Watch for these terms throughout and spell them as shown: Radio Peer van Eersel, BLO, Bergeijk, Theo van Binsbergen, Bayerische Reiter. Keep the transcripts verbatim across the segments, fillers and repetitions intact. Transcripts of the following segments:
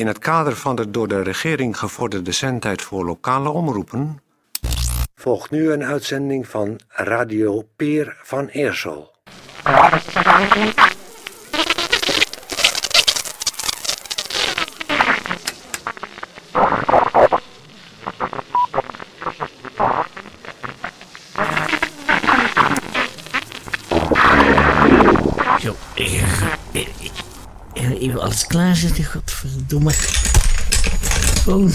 In het kader van de door de regering gevorderde zendtijd voor lokale omroepen volgt nu een uitzending van Radio Peer van Eersel. Zo, even alles klaarzetten, godverdomme. Gewoon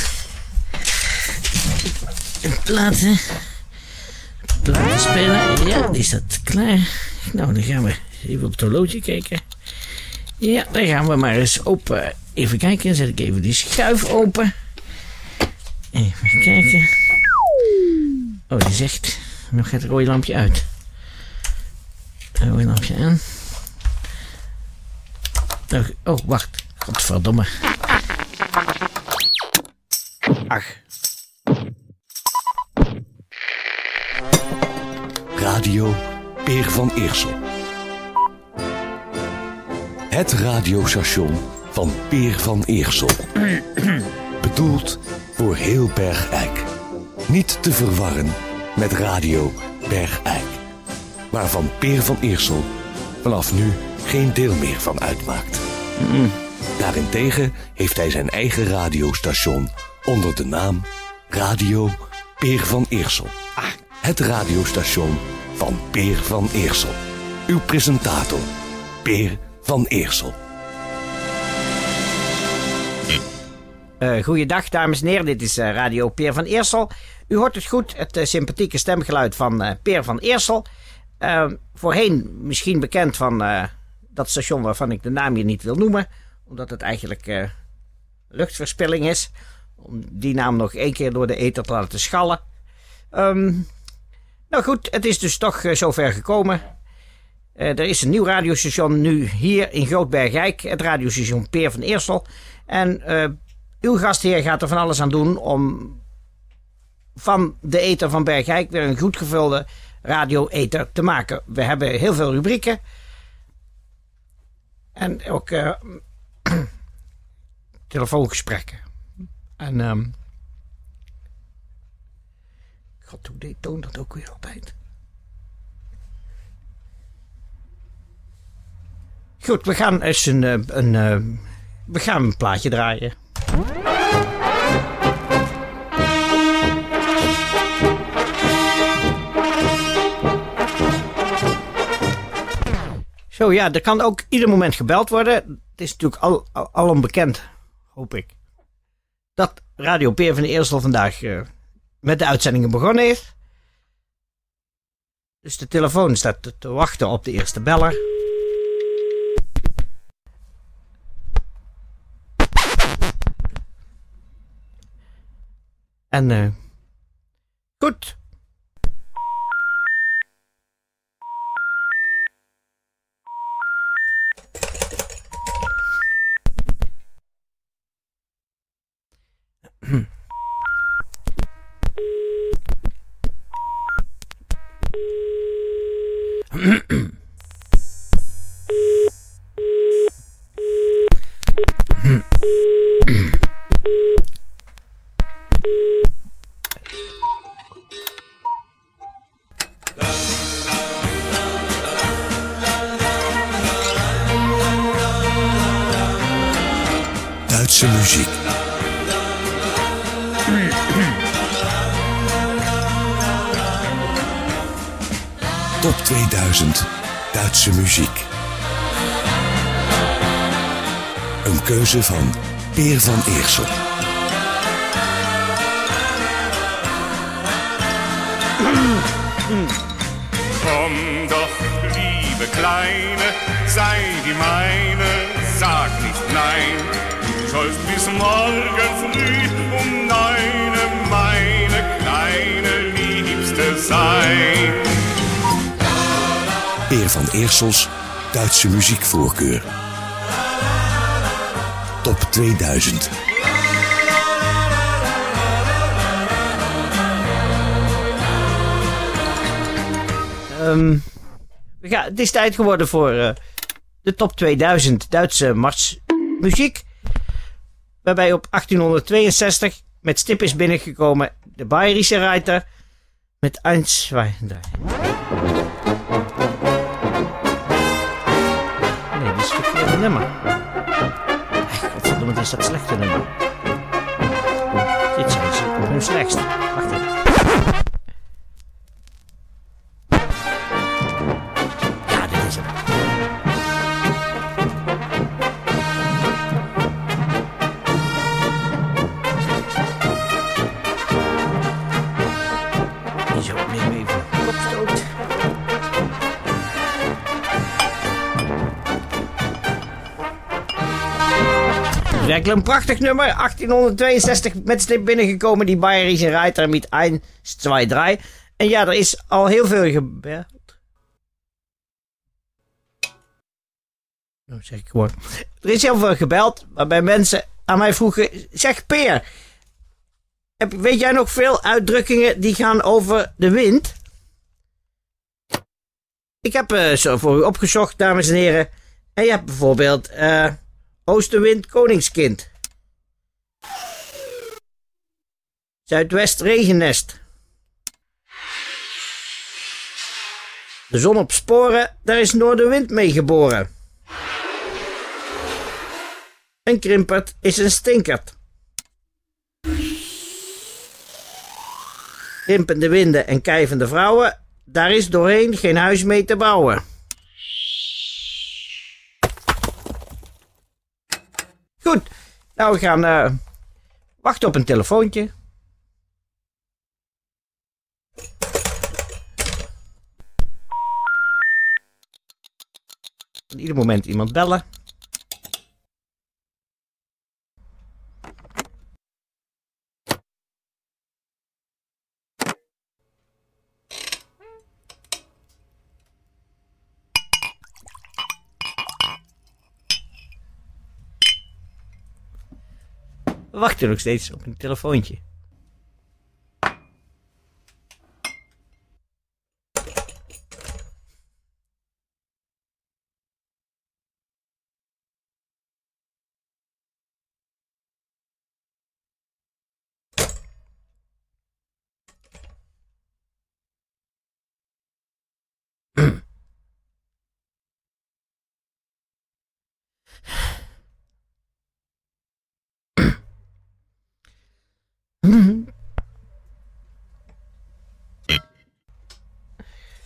een plaat, hè. Platen spelen. Ja, die staat klaar. Nou, dan gaan we even op het horloge kijken. Ja, dan gaan we maar eens open. Even kijken, dan zet ik even die schuif open. Even kijken. Oh, die zegt... Nu gaat het rode lampje uit. Het rode lampje aan. Oh, wacht. Godverdomme. Ach. Radio Peer van Eersel. Het radiostation van Peer van Eersel. Bedoeld voor heel Bergeijk. Niet te verwarren met Radio Bergeijk. Waarvan Peer van Eersel vanaf nu geen deel meer van uitmaakt. Mm. Daarentegen heeft hij zijn eigen radiostation onder de naam Radio Peer van Eersel. Ah. Het radiostation van Peer van Eersel. Uw presentator, Peer van Eersel. Uh, goeiedag, dames en heren. Dit is uh, Radio Peer van Eersel. U hoort het goed, het uh, sympathieke stemgeluid van uh, Peer van Eersel. Uh, voorheen misschien bekend van... Uh, Dat station waarvan ik de naam hier niet wil noemen. Omdat het eigenlijk uh, luchtverspilling is. Om die naam nog één keer door de ether te laten schallen. Um, nou goed, het is dus toch uh, zover gekomen. Uh, er is een nieuw radiostation nu hier in Groot-Bergeijk. Het radiostation Peer van Eersel. En uh, uw gastheer gaat er van alles aan doen om van de ether van Bergeijk weer een goed gevulde radio-ether te maken. We hebben heel veel rubrieken. En ook uh, telefoongesprekken. En, um, god, hoe deed Toon dat ook weer altijd? Goed, we gaan eens een, een, een, we gaan een plaatje draaien. Zo ja, er kan ook ieder moment gebeld worden. Het is natuurlijk al, al, al onbekend, hoop ik, dat Radio Peer van Eersel vandaag uh, met de uitzendingen begonnen is. Dus de telefoon staat te, te wachten op de eerste beller. En uh, goed. Duitse muziek. Top tweeduizend Duitse muziek. Een keuze van Peer van Eersel. Komm doch, liebe Kleine, sei die meine, sag nicht nein. Du sollst bis morgen früh um neune, meine kleine Liebste sein. Peer van Eersels Duitse muziekvoorkeur. Top tweeduizend. Um, we gaan, het is tijd geworden voor uh, de top tweeduizend Duitse marsmuziek. waarbij op achttienhonderdtweeënzestig met stip is binnengekomen de Bayerische Reiter met een, twee, drie. Nee, dat is het verkeerde nummer. Hey, godverdomme, dat is dat slechte nummer. Dit zijn ze hun slechtst. Wacht even. Een prachtig nummer, achttien tweeënzestig met stip binnengekomen, die Bayerische Reiter met een, twee, drie. En ja, er is al heel veel gebeld. Nou, zeg ik gewoon. Er is heel veel gebeld, waarbij mensen aan mij vroegen, zeg Peer, heb, weet jij nog veel uitdrukkingen die gaan over de wind? Ik heb uh, zo voor u opgezocht, dames en heren. En je hebt bijvoorbeeld... Uh, oostenwind, koningskind. Zuidwest, regennest. De zon op sporen, daar is noordenwind mee geboren. Een krimpert is een stinkert. Krimpende winden en kijvende vrouwen, daar is doorheen geen huis mee te bouwen. Goed, nou we gaan uh, wachten op een telefoontje. Op ieder moment iemand bellen. We wachten nog steeds op een telefoontje.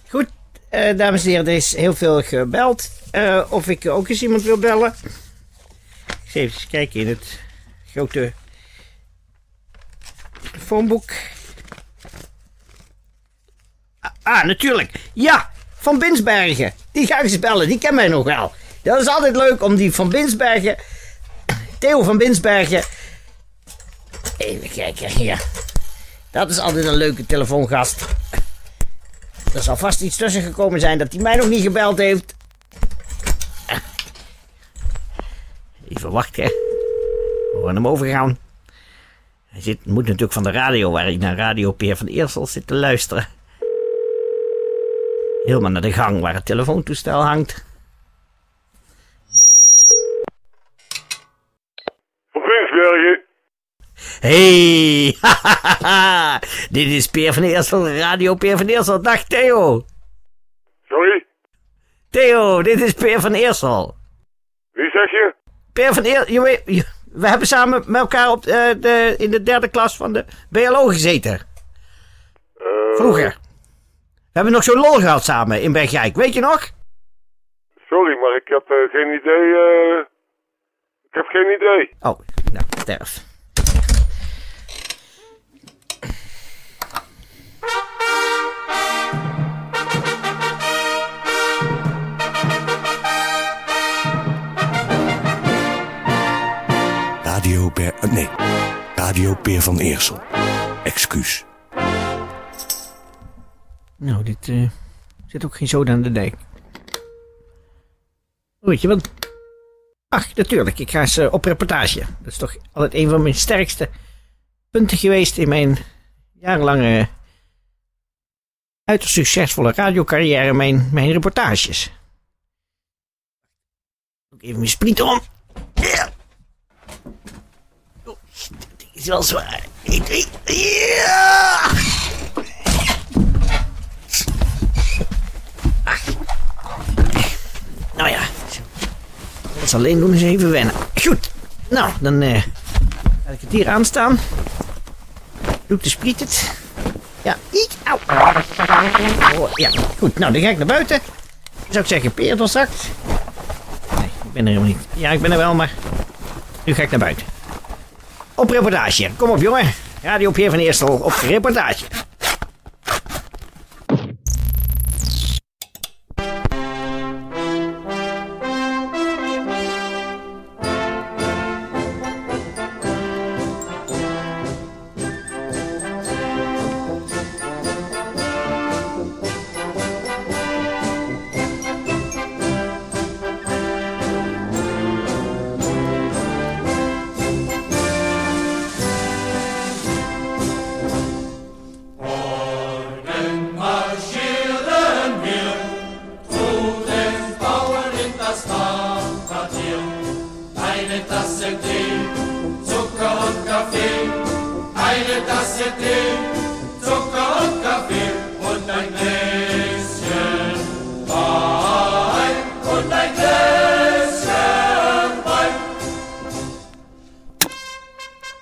Goed, eh, dames en heren, er is heel veel gebeld. Uh, of ik ook eens iemand wil bellen. Ik ga even kijken in het grote telefoonboek. Ah, ah, natuurlijk. Ja, Van Binsbergen. Die ga ik eens bellen, die ken mij nog wel. Dat is altijd leuk om die Van Binsbergen, Theo van Binsbergen... Even kijken, hier. Ja. Dat is altijd een leuke telefoongast. Er zal vast iets tussen gekomen zijn dat hij mij nog niet gebeld heeft. Even wachten, hè. We gaan hem overgaan. Hij zit, moet natuurlijk van de radio, waar ik naar Radio Peer van Eersel zit te luisteren. Helemaal naar de gang waar het telefoontoestel hangt. Hey, dit is Peer van Eersel, Radio Peer van Eersel. Dag Theo. Sorry? Theo, dit is Peer van Eersel. Wie zeg je? Peer van Eersel, we hebben samen met elkaar op, uh, de, in de derde klas van de B L O gezeten. Uh... Vroeger. We hebben nog zo'n lol gehad samen in Bergeijk, weet je nog? Sorry, maar ik heb uh, geen idee, uh... ik heb geen idee. Oh, nou, sterf. Radio Peer... Nee, Radio Peer van Eersel. Excuus. Nou, dit uh, zit ook geen zoden aan de dijk. Weet je wat? Ach, natuurlijk. Ik ga eens uh, op reportage. Dat is toch altijd een van mijn sterkste punten geweest in mijn jarenlange... uiterst succesvolle radiocarrière, mijn, mijn reportages. Even mijn spriet om. wel zwaar. Ja! Nou ja, dat zal alleen doen is even wennen. Goed, nou, dan uh, laat ik het hier aanstaan. Doet de spriet het. Ja, ik, au. Oh, ja, goed, nou, dan ga ik naar buiten. Zou ik zeggen, Peer tot straks. Nee, ik ben er helemaal niet. Ja, ik ben er wel, maar nu ga ik naar buiten. Op reportage. Kom op, jongen. Radio Peer van Eersel op reportage.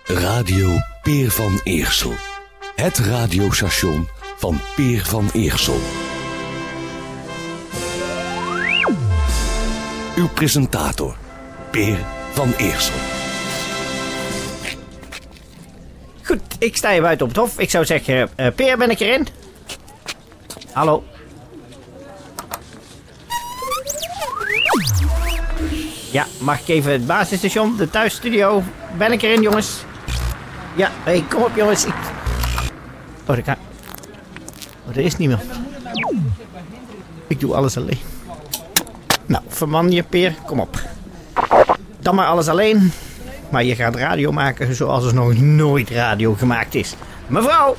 Radio Peer van Eersel. Het radiostation van Peer van Eersel. Uw presentator, Peer van Eersel. Goed, ik sta hier buiten op het hof. Ik zou zeggen, uh, Peer, ben ik erin? Hallo? Ja, mag ik even het basisstation, de thuisstudio? Ben ik erin, jongens? Ja, hey, kom op jongens. Ik... Oh, dat kan... Oh, dat is niemand. Ik doe alles alleen. Nou, verman je, Peer. Kom op. Dan maar alles alleen. Maar je gaat radio maken zoals er nog nooit radio gemaakt is. Mevrouw!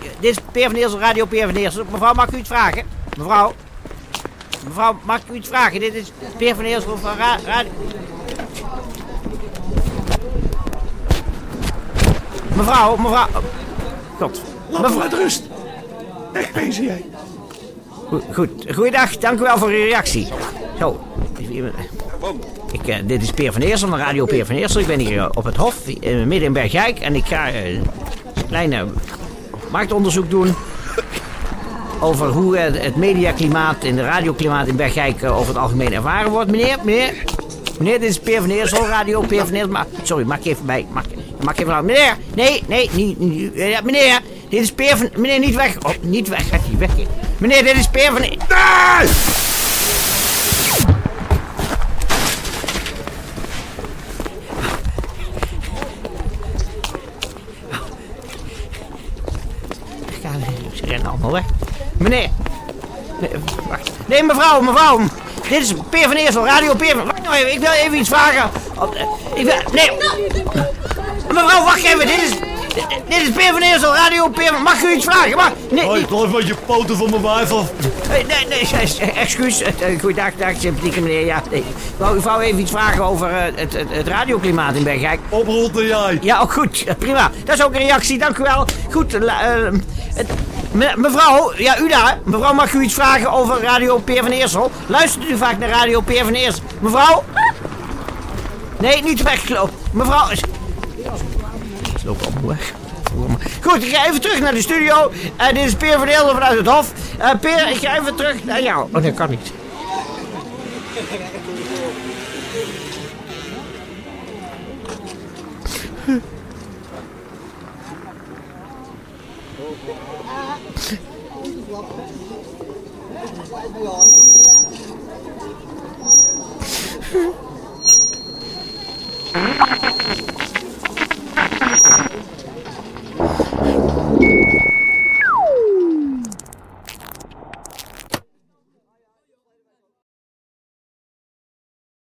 Dit is Peer van Eersel, Radio Peer van Eersel. Mevrouw, mag ik u iets vragen? Mevrouw? Mevrouw, mag ik u iets vragen? Dit is Peer van Eersel van ra- Radio... Mevrouw, mevrouw... God. Laat me met rust. Wegwezen jij. Goed, goed. Goeiedag, dank u wel voor uw reactie. Zo. Ik, uh, dit is Peer van Eersel, van Radio Peer van Eersel. Ik ben hier op het hof, uh, midden in Bergeijk. En ik ga uh, een klein uh, marktonderzoek doen... over hoe uh, het mediaklimaat en de radioklimaat in Bergeijk uh, over het algemeen ervaren wordt. Meneer, meneer... Meneer, dit is Peer van Eersel, Radio Peer van Eersel. Maar, sorry, maak even bij... Maak... Maak even aan. Meneer, nee, nee, niet, niet, ja, meneer, dit is Peer van... Meneer, niet weg. Oh, niet weg. Gaat hij weg. Meneer, dit is Peer van... Nee! Ze rennen allemaal weg. Meneer. Nee, wacht. Nee, mevrouw, mevrouw. Dit is Peer van Eersel, Radio Peer van... Wacht nou even, ik wil even iets vragen. Ik wil... Nee. Mevrouw, wacht even, dit is, dit is Peer van Eersel, Radio Peer van... Mag u iets vragen? Mag... Nee, oh, ik blijf met je poten van mijn wijf af. Nee, nee, nee, excuus. Goeiedag, dag, sympathieke meneer. Ja, nee. Ik wou mevrouw even iets vragen over het, het, het radioklimaat in Bergeijk. Oprotten jij. Ja, ook goed. Prima. Dat is ook een reactie, dank u wel. Goed, uh, het, me, mevrouw, ja, u daar. Mevrouw, mag u iets vragen over Radio Peer van Eersel? Luistert u vaak naar Radio Peer van Eersel? Mevrouw? Nee, niet weggelopen. Mevrouw... Ze lopen allemaal weg. Goed, ik ga even terug naar de studio. Uh, dit is Peer van Eersel vanuit het hof. Uh, Peer, ik ga even terug naar jou. Oh, dat kan niet.